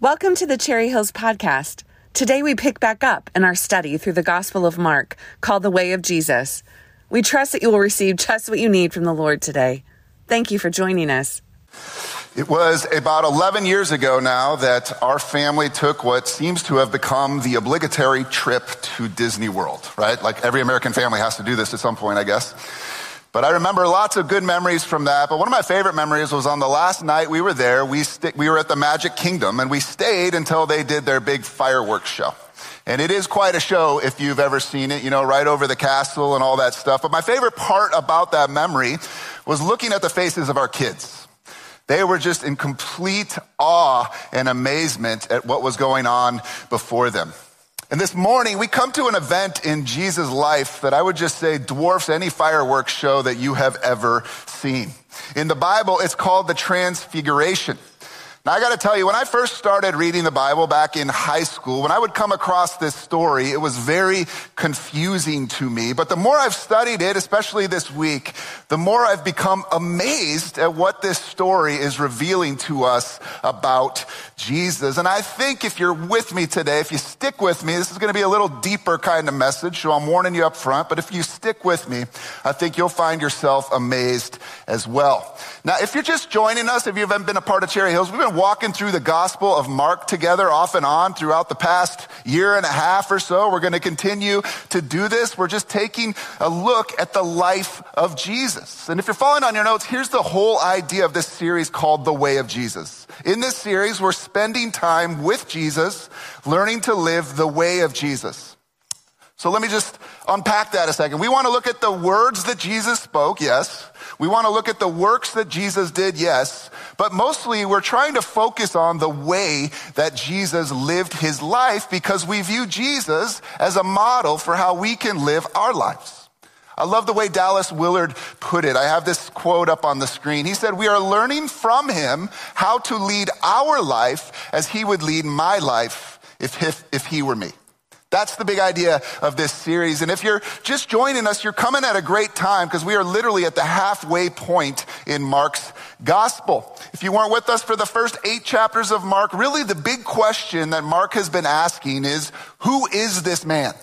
Welcome to the Cherry Hills podcast. Today we pick back up in our study through the Gospel of Mark called The Way of Jesus. We trust that you will receive just what you need from the Lord today. Thank you for joining us. It was about 11 years ago now that our family took what seems to have become the obligatory trip to Disney World, right? Like every American family has to do this at some point, I guess. But I remember lots of good memories from that. But one of my favorite memories was on the last night we were there, we were at the Magic Kingdom, and we stayed until they did their big fireworks show. And it is quite a show if you've ever seen it, you know, right over the castle and all that stuff. But my favorite part about that memory was looking at the faces of our kids. They were just in complete awe and amazement at what was going on before them. And this morning, we come to an event in Jesus' life that I would just say dwarfs any fireworks show that you have ever seen. In the Bible, it's called the Transfiguration. Now, I got to tell you, when I first started reading the Bible back in high school, when I would come across this story, it was very confusing to me. But the more I've studied it, especially this week, the more I've become amazed at what this story is revealing to us about Jesus. And I think if you're with me today, if you stick with me, this is going to be a little deeper kind of message, so I'm warning you up front. But if you stick with me, I think you'll find yourself amazed as well. Now, if you're just joining us, if you haven't been a part of Cherry Hills, we've been walking through the Gospel of Mark together off and on throughout the past year and a half or so. We're going to continue to do this. We're just taking a look at the life of Jesus. And if you're following on your notes, here's the whole idea of this series called The Way of Jesus. In this series, we're spending time with Jesus, learning to live the way of Jesus. So let me just unpack that a second. We want to look at the words that Jesus spoke, yes. We want to look at the works that Jesus did, yes. But mostly we're trying to focus on the way that Jesus lived his life because we view Jesus as a model for how we can live our lives. I love the way Dallas Willard put it. I have this quote up on the screen. He said, "We are learning from him how to lead our life as he would lead my life if he were me." That's the big idea of this series. And if you're just joining us, you're coming at a great time because we are literally at the halfway point in Mark's gospel. If you weren't with us for the first 8 chapters of Mark, really the big question that Mark has been asking is, who is this man?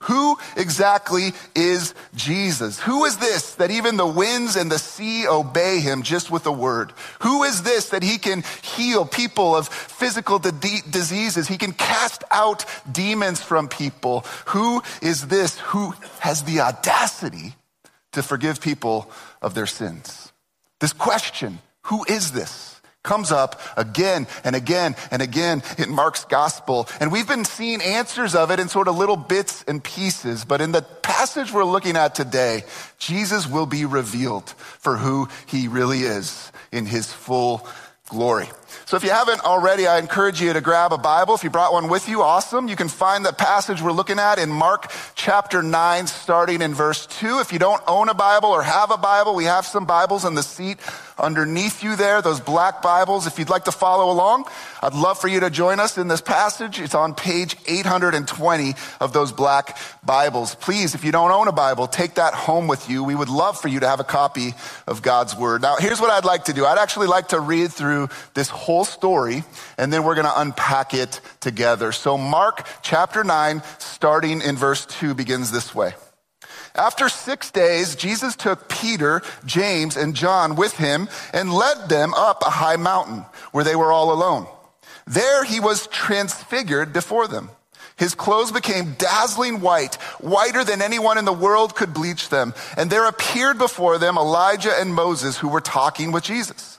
Who exactly is Jesus? Who is this that even the winds and the sea obey him just with a word? Who is this that he can heal people of physical diseases? He can cast out demons from people. Who is this who has the audacity to forgive people of their sins? This question, who is this, comes up again and again and again in Mark's gospel. And we've been seeing answers of it in sort of little bits and pieces. But in the passage we're looking at today, Jesus will be revealed for who he really is in his full glory. So if you haven't already, I encourage you to grab a Bible. If you brought one with you, awesome. You can find the passage we're looking at in Mark chapter 9, starting in verse 2. If you don't own a Bible or have a Bible, we have some Bibles in the seat underneath you there, those black Bibles. If you'd like to follow along, I'd love for you to join us in this passage. It's on page 820 of those black Bibles. Please, if you don't own a Bible, take that home with you. We would love for you to have a copy of God's Word. Now, here's what I'd like to do. I'd actually like to read through this whole story, and then we're going to unpack it together. So Mark chapter 9, starting in verse 2, begins this way. After 6 days, Jesus took Peter, James, and John with him and led them up a high mountain where they were all alone. There he was transfigured before them. His clothes became dazzling white, whiter than anyone in the world could bleach them. And there appeared before them Elijah and Moses, who were talking with Jesus.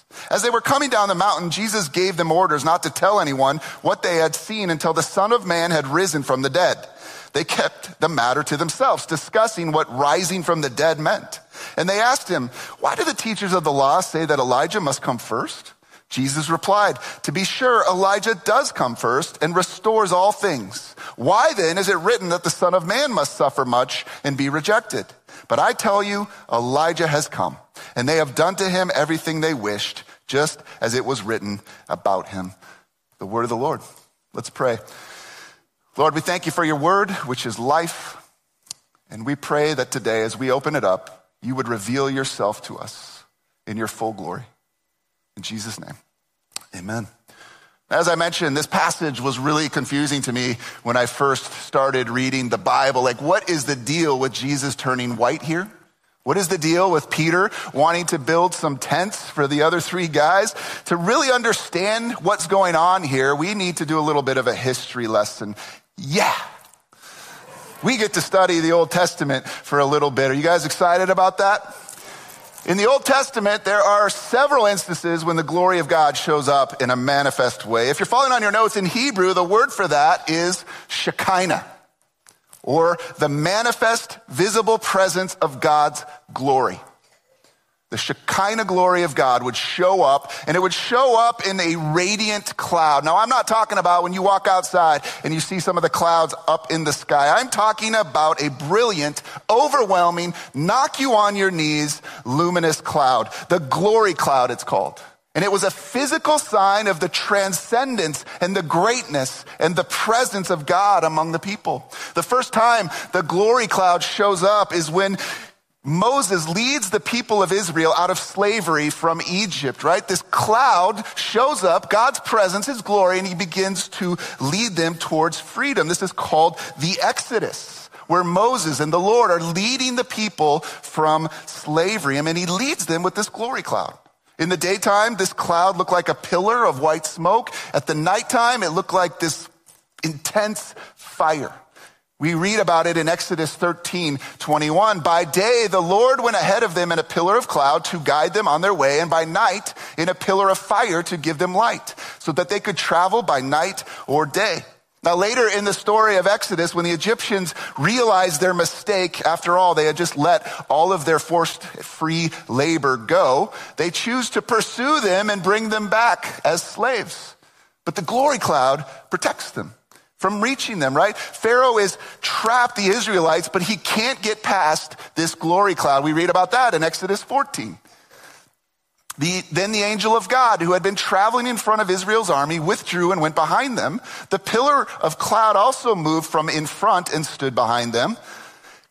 As they were coming down the mountain, Jesus gave them orders not to tell anyone what they had seen until the Son of Man had risen from the dead. They kept the matter to themselves, discussing what rising from the dead meant. And they asked him, "Why do the teachers of the law say that Elijah must come first?" Jesus replied, "To be sure, Elijah does come first and restores all things. Why then is it written that the Son of Man must suffer much and be rejected? But I tell you, Elijah has come, and they have done to him everything they wished, just as it was written about him." The word of the Lord. Let's pray. Lord, we thank you for your word, which is life. And we pray that today, as we open it up, you would reveal yourself to us in your full glory. In Jesus' name, amen. As I mentioned, this passage was really confusing to me when I first started reading the Bible. Like, what is the deal with Jesus turning white here? What is the deal with Peter wanting to build some tents for the other three guys? To really understand what's going on here, we need to do a little bit of a history lesson. Yeah. We get to study the Old Testament for a little bit. Are you guys excited about that? In the Old Testament, there are several instances when the glory of God shows up in a manifest way. If you're following on your notes in Hebrew, the word for that is Shekinah, or the manifest, visible presence of God's glory. The Shekinah glory of God would show up, and it would show up in a radiant cloud. Now, I'm not talking about when you walk outside and you see some of the clouds up in the sky. I'm talking about a brilliant, overwhelming, knock you on your knees, luminous cloud. The glory cloud, it's called. And it was a physical sign of the transcendence and the greatness and the presence of God among the people. The first time the glory cloud shows up is when Moses leads the people of Israel out of slavery from Egypt, right? This cloud shows up, God's presence, his glory, and he begins to lead them towards freedom. This is called the Exodus, where Moses and the Lord are leading the people from slavery. I mean, he leads them with this glory cloud. In the daytime, this cloud looked like a pillar of white smoke. At the nighttime, it looked like this intense fire. We read about it in Exodus 13:21. By day, the Lord went ahead of them in a pillar of cloud to guide them on their way, and by night, in a pillar of fire to give them light, so that they could travel by night or day. Now, later in the story of Exodus, when the Egyptians realized their mistake, after all, they had just let all of their forced free labor go, they choose to pursue them and bring them back as slaves. But the glory cloud protects them from reaching them, right? Pharaoh is trapped the Israelites, but he can't get past this glory cloud. We read about that in Exodus 14. Then the angel of God, who had been traveling in front of Israel's army, withdrew and went behind them. The pillar of cloud also moved from in front and stood behind them,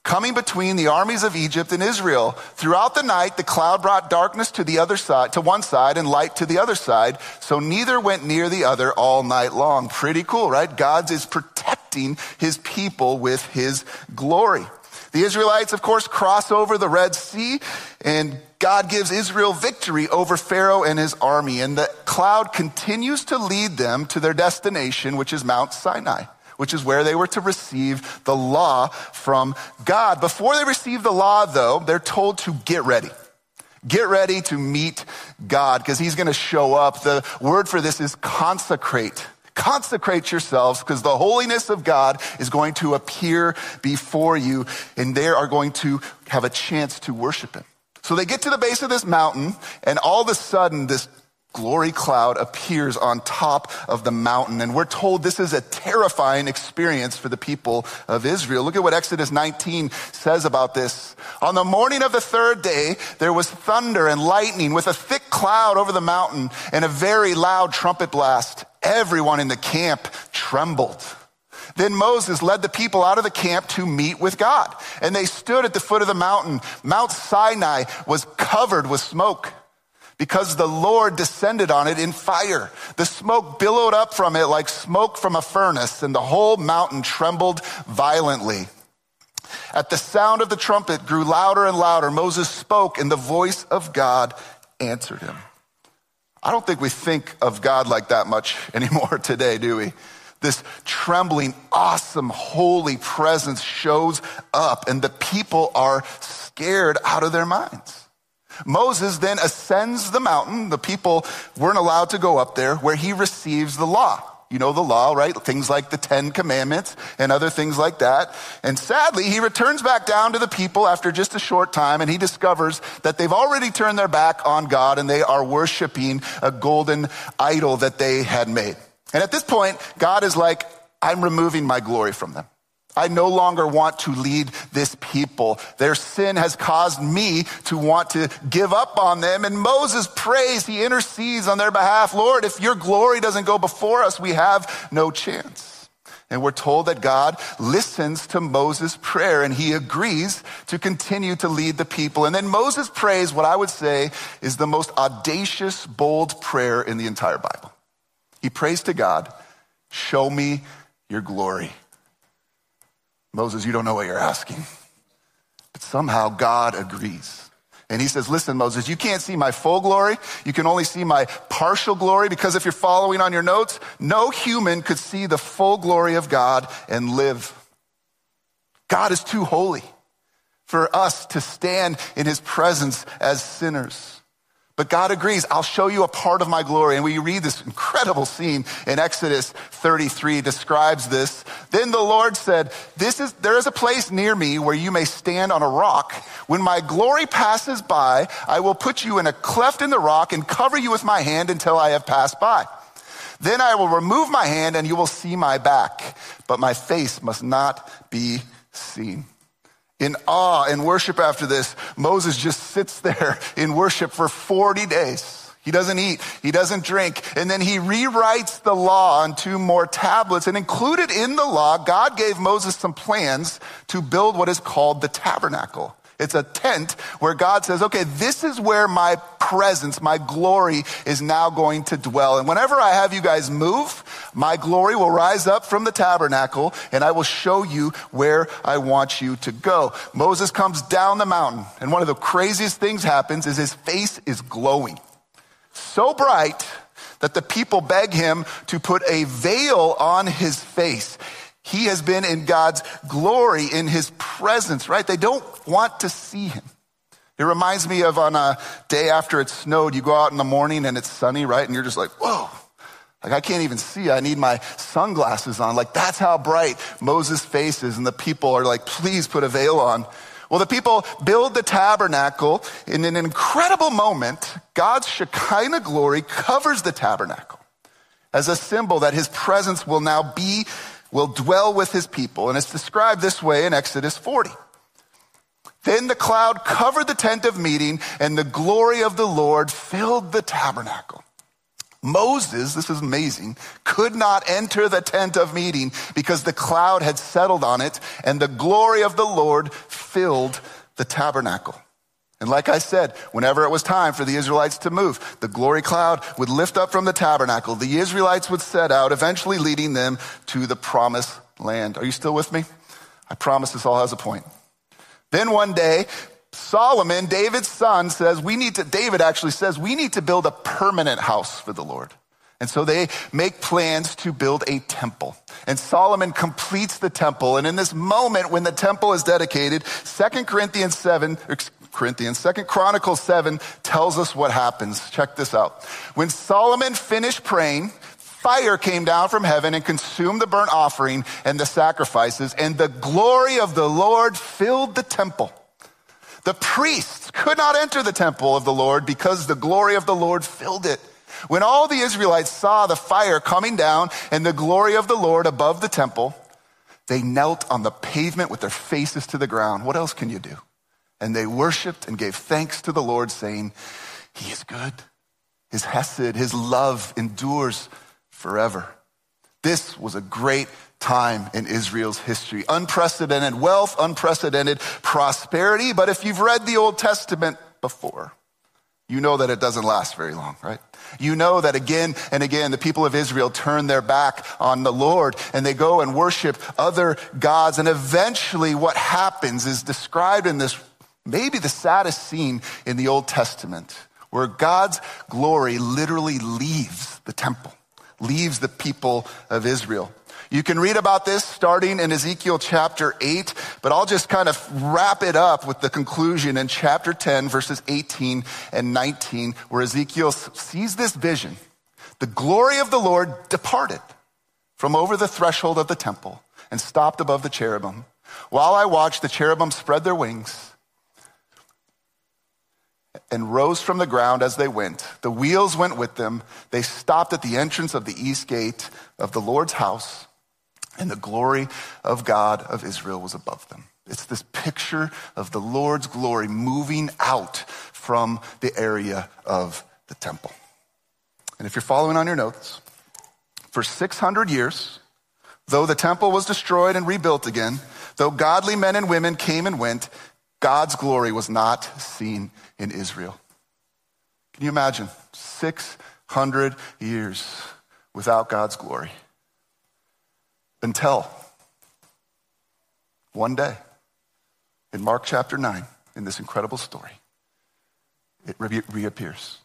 coming between the armies of Egypt and Israel. Throughout the night, the cloud brought darkness to the other side, to one side, and light to the other side. So neither went near the other all night long. Pretty cool, right? God is protecting his people with his glory. The Israelites, of course, cross over the Red Sea, and God gives Israel victory over Pharaoh and his army. And the cloud continues to lead them to their destination, which is Mount Sinai, which is where they were to receive the law from God. Before they receive the law, though, they're told to get ready. Get ready to meet God, because he's going to show up. The word for this is consecrate. Consecrate yourselves, because the holiness of God is going to appear before you, and they are going to have a chance to worship him. So they get to the base of this mountain, and all of a sudden, this glory cloud appears on top of the mountain. And we're told this is a terrifying experience for the people of Israel. Look at what Exodus 19 says about this. On the morning of the third day, there was thunder and lightning with a thick cloud over the mountain and a very loud trumpet blast. Everyone in the camp trembled. Then Moses led the people out of the camp to meet with God. And they stood at the foot of the mountain. Mount Sinai was covered with smoke, because the Lord descended on it in fire. The smoke billowed up from it like smoke from a furnace, and the whole mountain trembled violently. At the sound of the trumpet grew louder and louder. Moses spoke, and the voice of God answered him. I don't think we think of God like that much anymore today, do we? This trembling, awesome, holy presence shows up, and the people are scared out of their minds. Moses then ascends the mountain. The people weren't allowed to go up there, where he receives the law. You know the law, right? Things like the Ten Commandments and other things like that. And sadly, he returns back down to the people after just a short time, and he discovers that they've already turned their back on God, and they are worshiping a golden idol that they had made. And at this point, God is like, I'm removing my glory from them. I no longer want to lead this people. Their sin has caused me to want to give up on them. And Moses prays, he intercedes on their behalf. Lord, if your glory doesn't go before us, we have no chance. And we're told that God listens to Moses' prayer and he agrees to continue to lead the people. And then Moses prays what I would say is the most audacious, bold prayer in the entire Bible. He prays to God, show me your glory. Moses, you don't know what you're asking. But somehow God agrees. And he says, listen, Moses, you can't see my full glory. You can only see my partial glory, because if you're following on your notes, no human could see the full glory of God and live. God is too holy for us to stand in his presence as sinners. But God agrees, I'll show you a part of my glory. And we read this incredible scene in Exodus 33 describes this. Then the Lord said, there is a place near me where you may stand on a rock. When my glory passes by, I will put you in a cleft in the rock and cover you with my hand until I have passed by. Then I will remove my hand and you will see my back, but my face must not be seen. In awe and worship after this, Moses just sits there in worship for 40 days. He doesn't eat, he doesn't drink. And then he rewrites the law on 2 more tablets. And included in the law, God gave Moses some plans to build what is called the tabernacle. It's a tent where God says, okay, this is where my presence, my glory is now going to dwell. And whenever I have you guys move, my glory will rise up from the tabernacle and I will show you where I want you to go. Moses comes down the mountain and one of the craziest things happens is his face is glowing. So bright that the people beg him to put a veil on his face. He has been in God's glory, in his presence, right? They don't want to see him. It reminds me of on a day after it snowed, you go out in the morning and it's sunny, right? And you're just like, whoa, like I can't even see. I need my sunglasses on. Like that's how bright Moses' face is. And the people are like, please put a veil on. Well, the people build the tabernacle. In an incredible moment, God's Shekinah glory covers the tabernacle as a symbol that his presence will now be will dwell with his people. And it's described this way in Exodus 40. Then the cloud covered the tent of meeting and the glory of the Lord filled the tabernacle. Moses, this is amazing, could not enter the tent of meeting because the cloud had settled on it and the glory of the Lord filled the tabernacle. And like I said, whenever it was time for the Israelites to move, the glory cloud would lift up from the tabernacle. The Israelites would set out, eventually leading them to the promised land. Are you still with me? I promise this all has a point. Then one day, Solomon, David's son, says, David actually says, we need to build a permanent house for the Lord. And so they make plans to build a temple. And Solomon completes the temple. And in this moment when the temple is dedicated, 2 Chronicles 7 tells us what happens. Check this out. When Solomon finished praying, fire came down from heaven and consumed the burnt offering and the sacrifices, and the glory of the Lord filled the temple. The priests could not enter the temple of the Lord because the glory of the Lord filled it. When all the Israelites saw the fire coming down and the glory of the Lord above the temple, they knelt on the pavement with their faces to the ground. What else can you do? And they worshiped and gave thanks to the Lord, saying, he is good. His hesed, his love endures forever. This was a great time in Israel's history. Unprecedented wealth, unprecedented prosperity. But if you've read the Old Testament before, you know that it doesn't last very long, right? You know that again and again, the people of Israel turn their back on the Lord and they go and worship other gods. And eventually what happens is described in this maybe the saddest scene in the Old Testament, where God's glory literally leaves the temple, leaves the people of Israel. You can read about this starting in Ezekiel chapter 8, but I'll just kind of wrap it up with the conclusion in chapter 10, verses 18 and 19, where Ezekiel sees this vision. The glory of the Lord departed from over the threshold of the temple and stopped above the cherubim. While I watched, the cherubim spread their wings and rose from the ground as they went. The wheels went with them. They stopped at the entrance of the east gate of the Lord's house. and the glory of God of Israel was above them. It's this picture of the Lord's glory moving out from the area of the temple. And if you're following on your notes, for 600 years, though the temple was destroyed and rebuilt again, though godly men and women came and went, God's glory was not seen in Israel. Can you imagine? 600 years without God's glory. Until one day, in Mark chapter 9, in this incredible story, it reappears.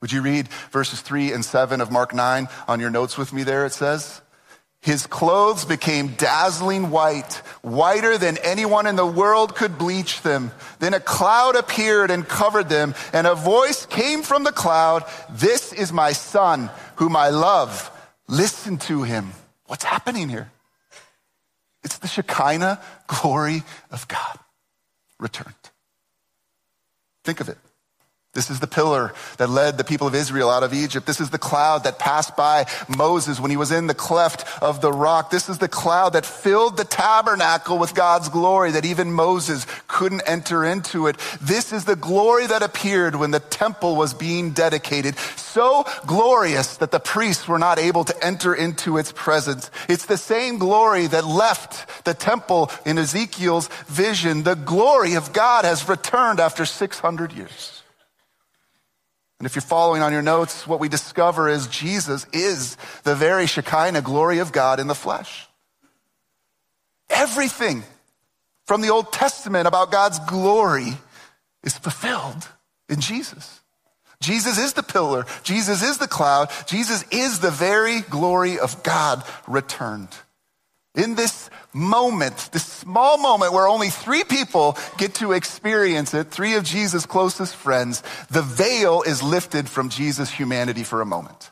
Would you read verses 3 and 7 of Mark 9 on your notes with me there? It says, his clothes became dazzling white, whiter than anyone in the world could bleach them. Then a cloud appeared and covered them, and a voice came from the cloud, this is my son, whom I love. Listen to him. What's happening here? It's the Shekinah glory of God returned. Think of it. This is the pillar that led the people of Israel out of Egypt. This is the cloud that passed by Moses when he was in the cleft of the rock. This is the cloud that filled the tabernacle with God's glory that even Moses couldn't enter into it. This is the glory that appeared when the temple was being dedicated. So glorious that the priests were not able to enter into its presence. It's the same glory that left the temple in Ezekiel's vision. The glory of God has returned after 600 years. And if you're following on your notes, what we discover is Jesus is the very Shekinah glory of God in the flesh. Everything from the Old Testament about God's glory is fulfilled in Jesus. Jesus is the pillar. Jesus is the cloud. Jesus is the very glory of God returned. In this moment, this small moment where only three people get to experience it, three of Jesus' closest friends, the veil is lifted from Jesus' humanity for a moment.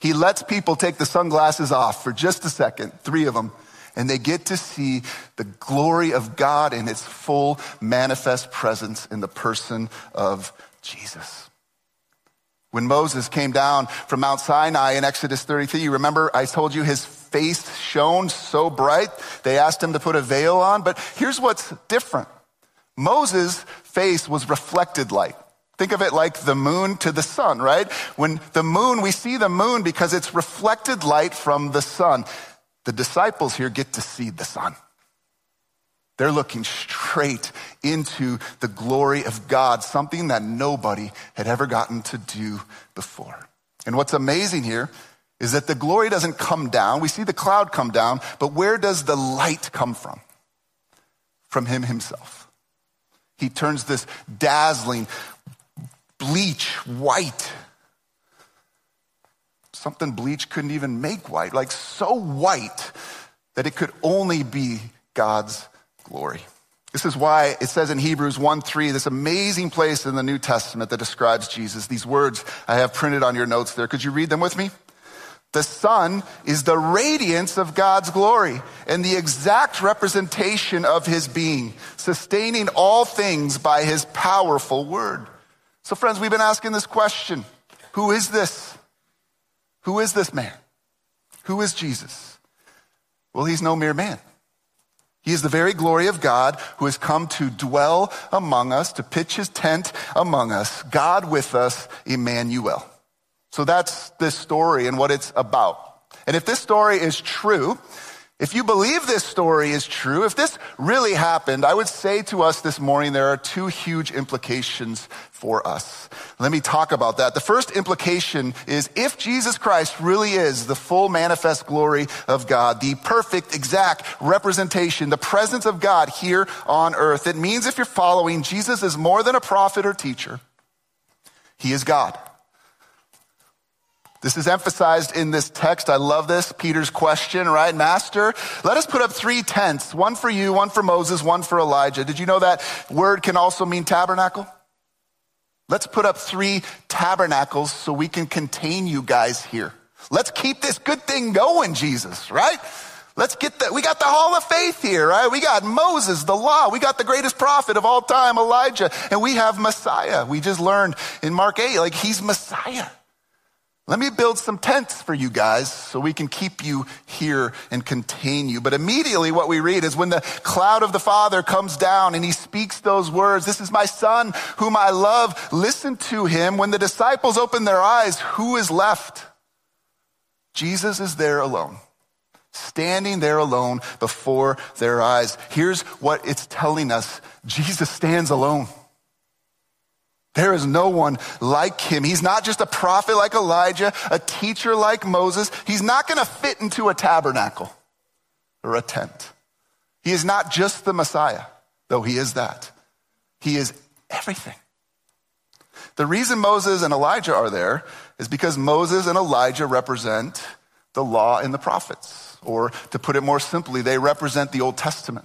He lets people take the sunglasses off for just a second, three of them, and they get to see the glory of God in its full manifest presence in the person of Jesus. When Moses came down from Mount Sinai in Exodus 33, you remember I told you his face shone so bright, they asked him to put a veil on. But here's what's different. Moses' face was reflected light. Think of it like the moon to the sun, right? When the moon, we see the moon because it's reflected light from the sun. The disciples here get to see the sun. They're looking straight into the glory of God, something that nobody had ever gotten to do before. And what's amazing here is that the glory doesn't come down. We see the cloud come down, but where does the light come from? From him himself. He turns this dazzling, bleach white. Something bleach couldn't even make white, like so white that it could only be God's glory. This is why it says in Hebrews 1:3, this amazing place in the New Testament that describes Jesus. These words I have printed on your notes there. Could you read them with me? The sun is the radiance of God's glory and the exact representation of his being, sustaining all things by his powerful word. So friends, we've been asking this question. Who is this? Who is this man? Who is Jesus? Well, he's no mere man. He is the very glory of God who has come to dwell among us, to pitch his tent among us, God with us, Emmanuel. So that's this story and what it's about. And if this story is true, if you believe this story is true, if this really happened, I would say to us this morning, there are two huge implications for us. Let me talk about that. The first implication is if Jesus Christ really is the full manifest glory of God, the perfect, exact representation, the presence of God here on earth, it means if you're following, Jesus is more than a prophet or teacher. He is God. This is emphasized in this text. I love this. Peter's question, right? Master, let us put up three tents, one for you, one for Moses, one for Elijah. Did you know that word can also mean tabernacle? Let's put up three tabernacles so we can contain you guys here. Let's keep this good thing going, Jesus, right? Let's get that. We got the hall of faith here, right? We got Moses, the law. We got the greatest prophet of all time, Elijah. And we have Messiah. We just learned in Mark 8, like he's Messiah. Let me build some tents for you guys so we can keep you here and contain you. But immediately what we read is when the cloud of the Father comes down and he speaks those words, this is my son whom I love, listen to him. When the disciples open their eyes, who is left? Jesus is there alone, standing there alone before their eyes. Here's what it's telling us. Jesus stands alone. There is no one like him. He's not just a prophet like Elijah, a teacher like Moses. He's not going to fit into a tabernacle or a tent. He is not just the Messiah, though he is that. He is everything. The reason Moses and Elijah are there is because Moses and Elijah represent the law and the prophets. Or to put it more simply, they represent the Old Testament.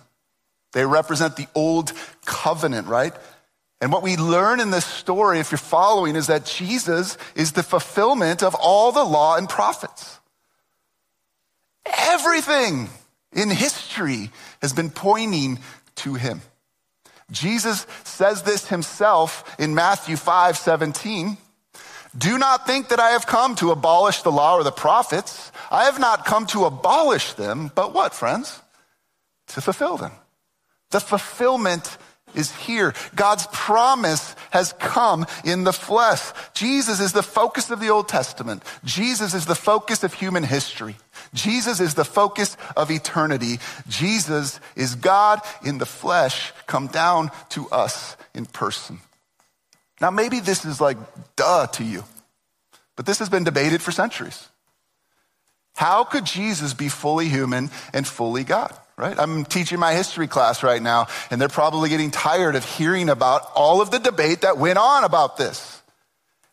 They represent the old covenant, right? And what we learn in this story, if you're following, is that Jesus is the fulfillment of all the law and prophets. Everything in history has been pointing to him. Jesus says this himself in Matthew 5:17. Do not think that I have come to abolish the law or the prophets. I have not come to abolish them, but what, friends? To fulfill them. The fulfillment is here. God's promise has come in the flesh. Jesus is the focus of the Old Testament. Jesus is the focus of human history. Jesus is the focus of eternity. Jesus is God in the flesh, come down to us in person. Now, maybe this is like duh to you, but this has been debated for centuries. How could Jesus be fully human and fully God? Right? I'm teaching my history class right now, and they're probably getting tired of hearing about all of the debate that went on about this.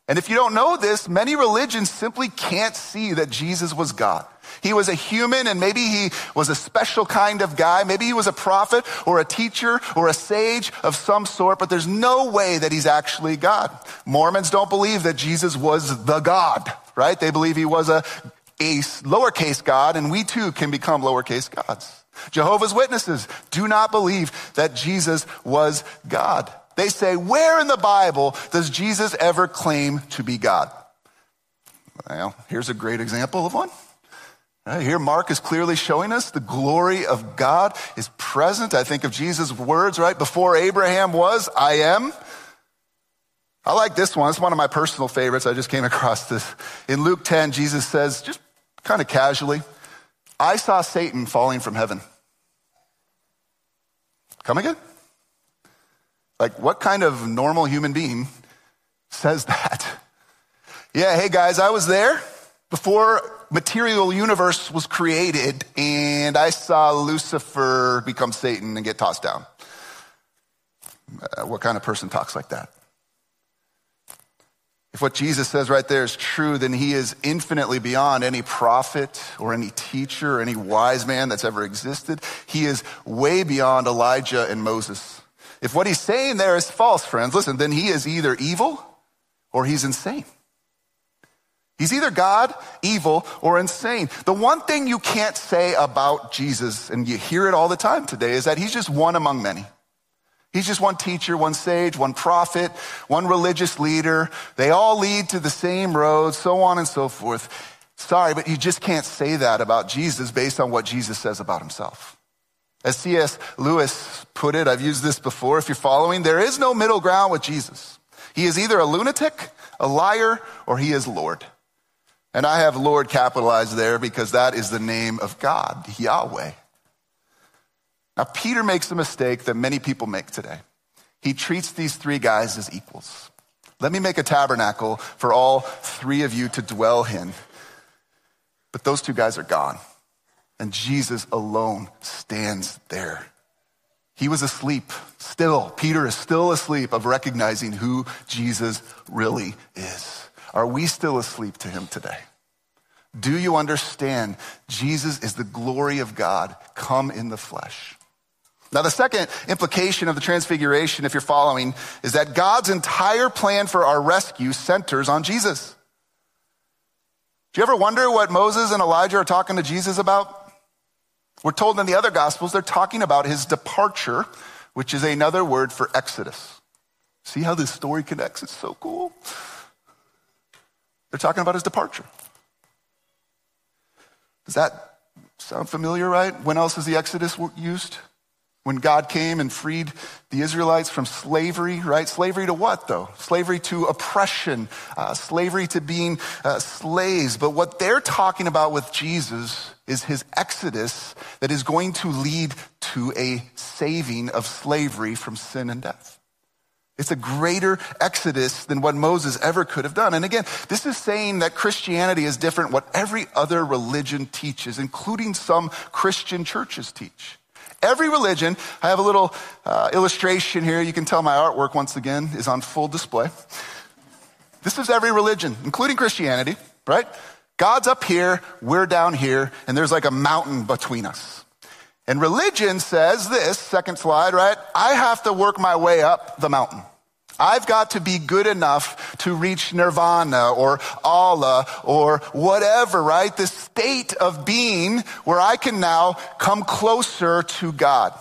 And if you don't know this, many religions simply can't see that Jesus was God. He was a human, and maybe he was a special kind of guy. Maybe he was a prophet or a teacher or a sage of some sort, but there's no way that he's actually God. Mormons don't believe that Jesus was the God, right? They believe he was a lowercase God, and we too can become lowercase gods. Jehovah's Witnesses do not believe that Jesus was God. They say, where in the Bible does Jesus ever claim to be God? Well, here's a great example of one. Here, Mark is clearly showing us the glory of God is present. I think of Jesus' words, right? Before Abraham was, I am. I like this one. It's one of my personal favorites. I just came across this. In Luke 10, Jesus says, just kind of casually, I saw Satan falling from heaven. Come again? Like, what kind of normal human being says that? Yeah, hey guys, I was there before material universe was created, and I saw Lucifer become Satan and get tossed down. What kind of person talks like that? If what Jesus says right there is true, then he is infinitely beyond any prophet or any teacher or any wise man that's ever existed. He is way beyond Elijah and Moses. If what he's saying there is false, friends, listen, then he is either evil or he's insane. He's either God, evil, or insane. The one thing you can't say about Jesus, and you hear it all the time today, is that he's just one among many. He's just one teacher, one sage, one prophet, one religious leader. They all lead to the same road, so on and so forth. Sorry, but you just can't say that about Jesus based on what Jesus says about himself. As C.S. Lewis put it, I've used this before, if you're following, there is no middle ground with Jesus. He is either a lunatic, a liar, or he is Lord. And I have Lord capitalized there because that is the name of God, Yahweh. Now, Peter makes a mistake that many people make today. He treats these three guys as equals. Let me make a tabernacle for all three of you to dwell in. But those two guys are gone, and Jesus alone stands there. He was asleep still. Peter is still asleep of recognizing who Jesus really is. Are we still asleep to him today? Do you understand? Jesus is the glory of God come in the flesh. Now, the second implication of the Transfiguration, if you're following, is that God's entire plan for our rescue centers on Jesus. Do you ever wonder what Moses and Elijah are talking to Jesus about? We're told in the other Gospels they're talking about his departure, which is another word for Exodus. See how this story connects? It's so cool. They're talking about his departure. Does that sound familiar, right? When else is the Exodus used? When God came and freed the Israelites from slavery, right? Slavery to what, though? Slavery to oppression, slavery to being slaves. But what they're talking about with Jesus is his exodus that is going to lead to a saving of slavery from sin and death. It's a greater exodus than what Moses ever could have done. And again, this is saying that Christianity is different what every other religion teaches, including some Christian churches teach. Every religion, I have a little illustration here. You can tell my artwork, once again, is on full display. This is every religion, including Christianity, right? God's up here, we're down here, and there's like a mountain between us. And religion says this, second slide, right? I have to work my way up the mountain. I've got to be good enough to reach nirvana or Allah or whatever, right? This state of being where I can now come closer to God.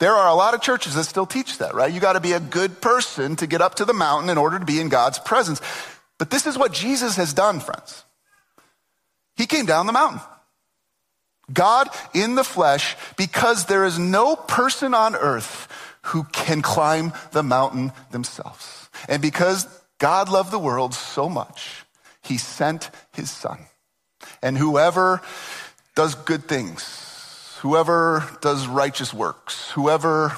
There are a lot of churches that still teach that, right? You got to be a good person to get up to the mountain in order to be in God's presence. But this is what Jesus has done, friends. He came down the mountain. God in the flesh, because there is no person on earth who can climb the mountain themselves. And because God loved the world so much, he sent his son. And whoever does good things, whoever does righteous works, whoever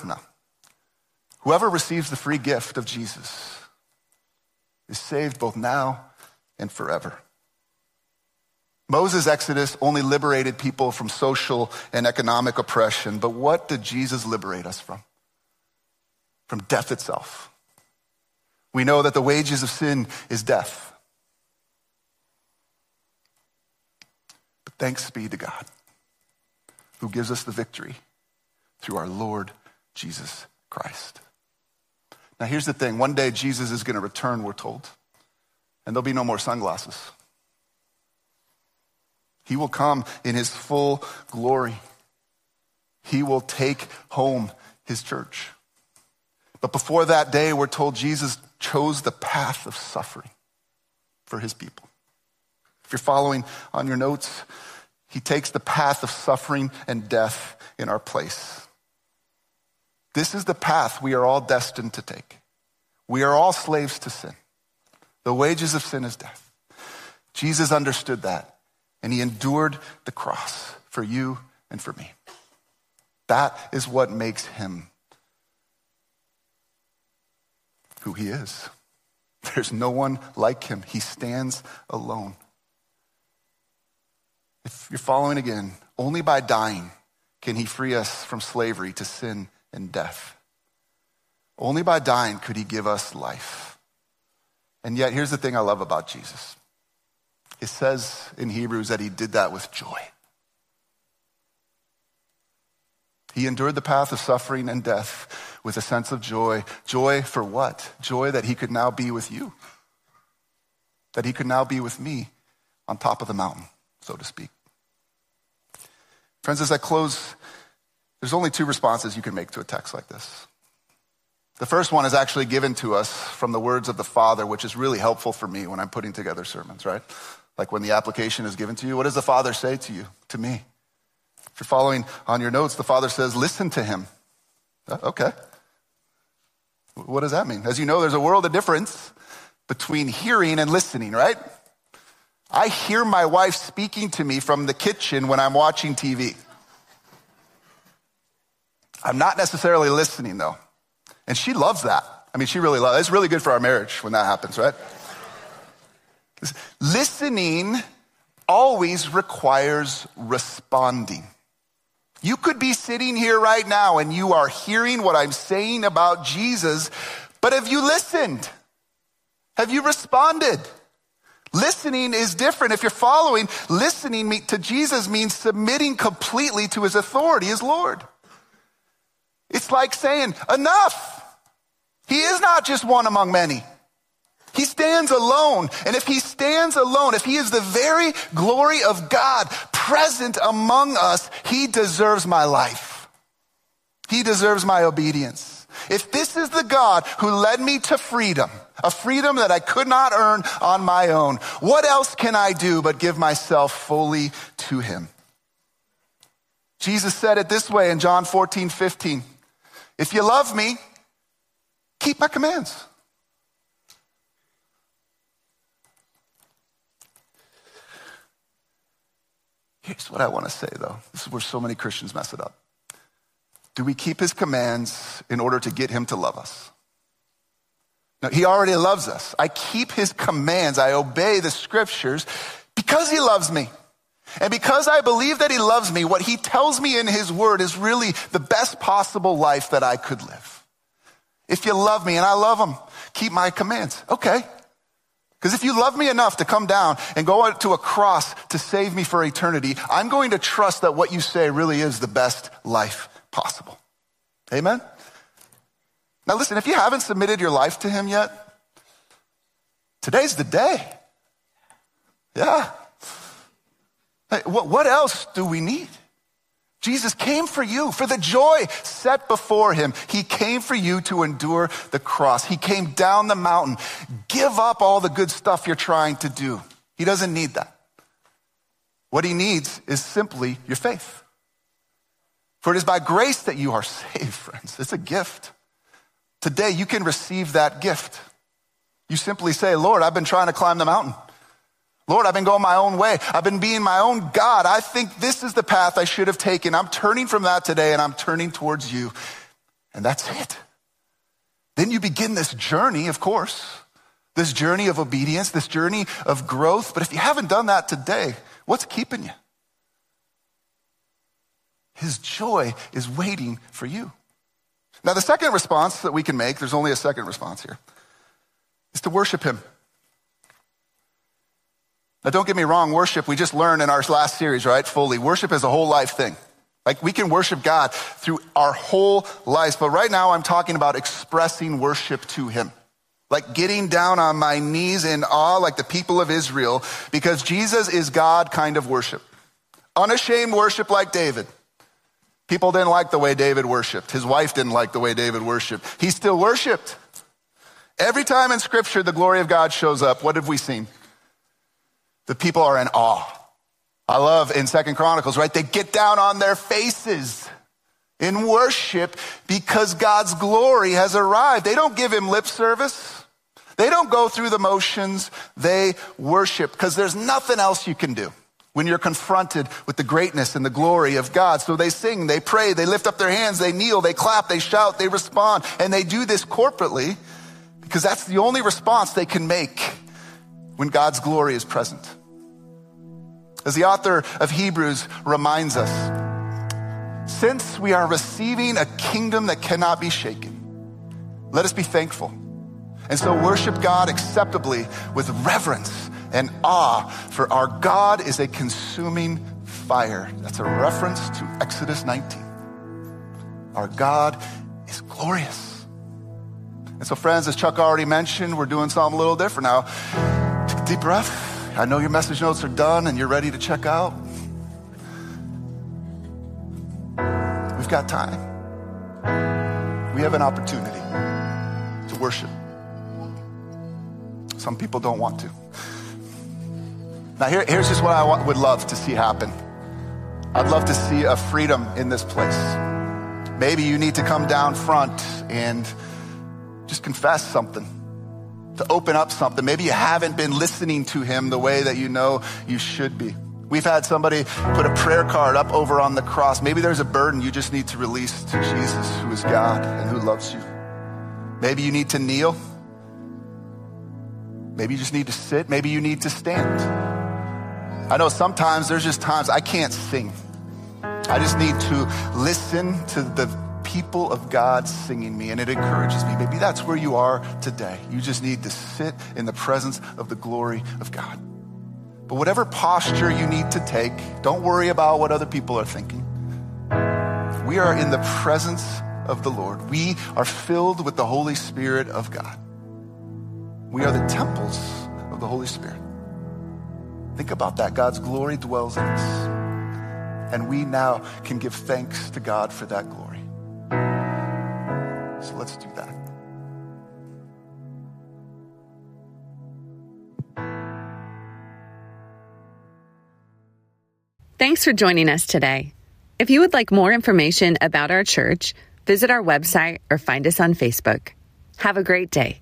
receives the free gift of Jesus is saved both now and forever. Moses' exodus only liberated people from social and economic oppression, but what did Jesus liberate us from? From death itself. We know that the wages of sin is death. But thanks be to God, who gives us the victory through our Lord Jesus Christ. Now here's the thing, one day Jesus is gonna return, we're told, and there'll be no more sunglasses. He will come in his full glory. He will take home his church. But before that day, we're told Jesus chose the path of suffering for his people. If you're following on your notes, he takes the path of suffering and death in our place. This is the path we are all destined to take. We are all slaves to sin. The wages of sin is death. Jesus understood that. And he endured the cross for you and for me. That is what makes him who he is. There's no one like him. He stands alone. If you're following again, only by dying can he free us from slavery to sin and death. Only by dying could he give us life. And yet, here's the thing I love about Jesus. It says in Hebrews that he did that with joy. He endured the path of suffering and death with a sense of joy. Joy for what? Joy that he could now be with you. That he could now be with me on top of the mountain, so to speak. Friends, as I close, there's only two responses you can make to a text like this. The first one is actually given to us from the words of the Father, which is really helpful for me when I'm putting together sermons, right? Like when the application is given to you, what does the Father say to you, to me? If you're following on your notes, the Father says, listen to him. Okay. What does that mean? As you know, there's a world of difference between hearing and listening, right? I hear my wife speaking to me from the kitchen when I'm watching TV. I'm not necessarily listening though. And she loves that. I mean, she really loves it. It's really good for our marriage when that happens, right? Listening always requires responding. You could be sitting here right now and you are hearing what I'm saying about Jesus, but have you listened? Have you responded? Listening is different. If you're following, listening to Jesus means submitting completely to his authority as Lord. It's like saying, enough. He is not just one among many. He stands alone. And if he stands alone, if he is the very glory of God present among us, he deserves my life. He deserves my obedience. If this is the God who led me to freedom, a freedom that I could not earn on my own, what else can I do but give myself fully to him? Jesus said it this way in John 14:15. If you love me, keep my commands. Here's what I want to say, though. This is where so many Christians mess it up. Do we keep his commands in order to get him to love us? No, he already loves us. I keep his commands. I obey the scriptures because he loves me. And because I believe that he loves me, what he tells me in his word is really the best possible life that I could live. If you love me, and I love him, keep my commands. Okay. Because if you love me enough to come down and go out to a cross to save me for eternity, I'm going to trust that what you say really is the best life possible. Amen? Now listen, if you haven't submitted your life to him yet, today's the day. Yeah. Hey, what else do we need? Jesus came for you, for the joy set before him. He came for you to endure the cross. He came down the mountain. Give up all the good stuff you're trying to do. He doesn't need that. What he needs is simply your faith. For it is by grace that you are saved, friends. It's a gift. Today, you can receive that gift. You simply say, Lord, I've been trying to climb the mountain. Lord, I've been going my own way. I've been being my own God. I think this is the path I should have taken. I'm turning from that today, and I'm turning towards you. And that's it. Then you begin this journey, of course, this journey of obedience, this journey of growth. But if you haven't done that today, what's keeping you? His joy is waiting for you. Now, the second response that we can make, there's only a second response here, is to worship him. Now, don't get me wrong, worship, we just learned in our last series, right, fully. Worship is a whole life thing. Like, we can worship God through our whole lives. But right now, I'm talking about expressing worship to him. Like getting down on my knees in awe like the people of Israel, because Jesus is God kind of worship. Unashamed worship like David. People didn't like the way David worshiped. His wife didn't like the way David worshiped. He still worshiped. Every time in Scripture the glory of God shows up, what have we seen? The people are in awe. I love in 2 Chronicles, right? They get down on their faces in worship because God's glory has arrived. They don't give him lip service. They don't go through the motions. They worship because there's nothing else you can do when you're confronted with the greatness and the glory of God. So they sing, they pray, they lift up their hands, they kneel, they clap, they shout, they respond. And they do this corporately because that's the only response they can make when God's glory is present. As the author of Hebrews reminds us, since we are receiving a kingdom that cannot be shaken, let us be thankful. And so worship God acceptably with reverence and awe, for our God is a consuming fire. That's a reference to Exodus 19. Our God is glorious. And so friends, as Chuck already mentioned, we're doing something a little different now. Take a deep breath. I know your message notes are done and you're ready to check out. We've got time. We have an opportunity to worship. Some people don't want to. Now here's just what I would love to see happen. I'd love to see a freedom in this place. Maybe you need to come down front and just confess something, to open up something. Maybe you haven't been listening to him the way that you know you should be. We've had somebody put a prayer card up over on the cross. Maybe there's a burden you just need to release to Jesus, who is God and who loves you. Maybe you need to kneel. Maybe you just need to sit. Maybe you need to stand. I know sometimes there's just times I can't sing. I just need to listen to the people of God singing me, and it encourages me. Maybe that's where you are today. You just need to sit in the presence of the glory of God. But whatever posture you need to take, don't worry about what other people are thinking. We are in the presence of the Lord. We are filled with the Holy Spirit of God. We are the temples of the Holy Spirit. Think about that. God's glory dwells in us. And we now can give thanks to God for that glory. So let's do Thanks for joining us today. If you would like more information about our church, visit our website or find us on Facebook. Have a great day.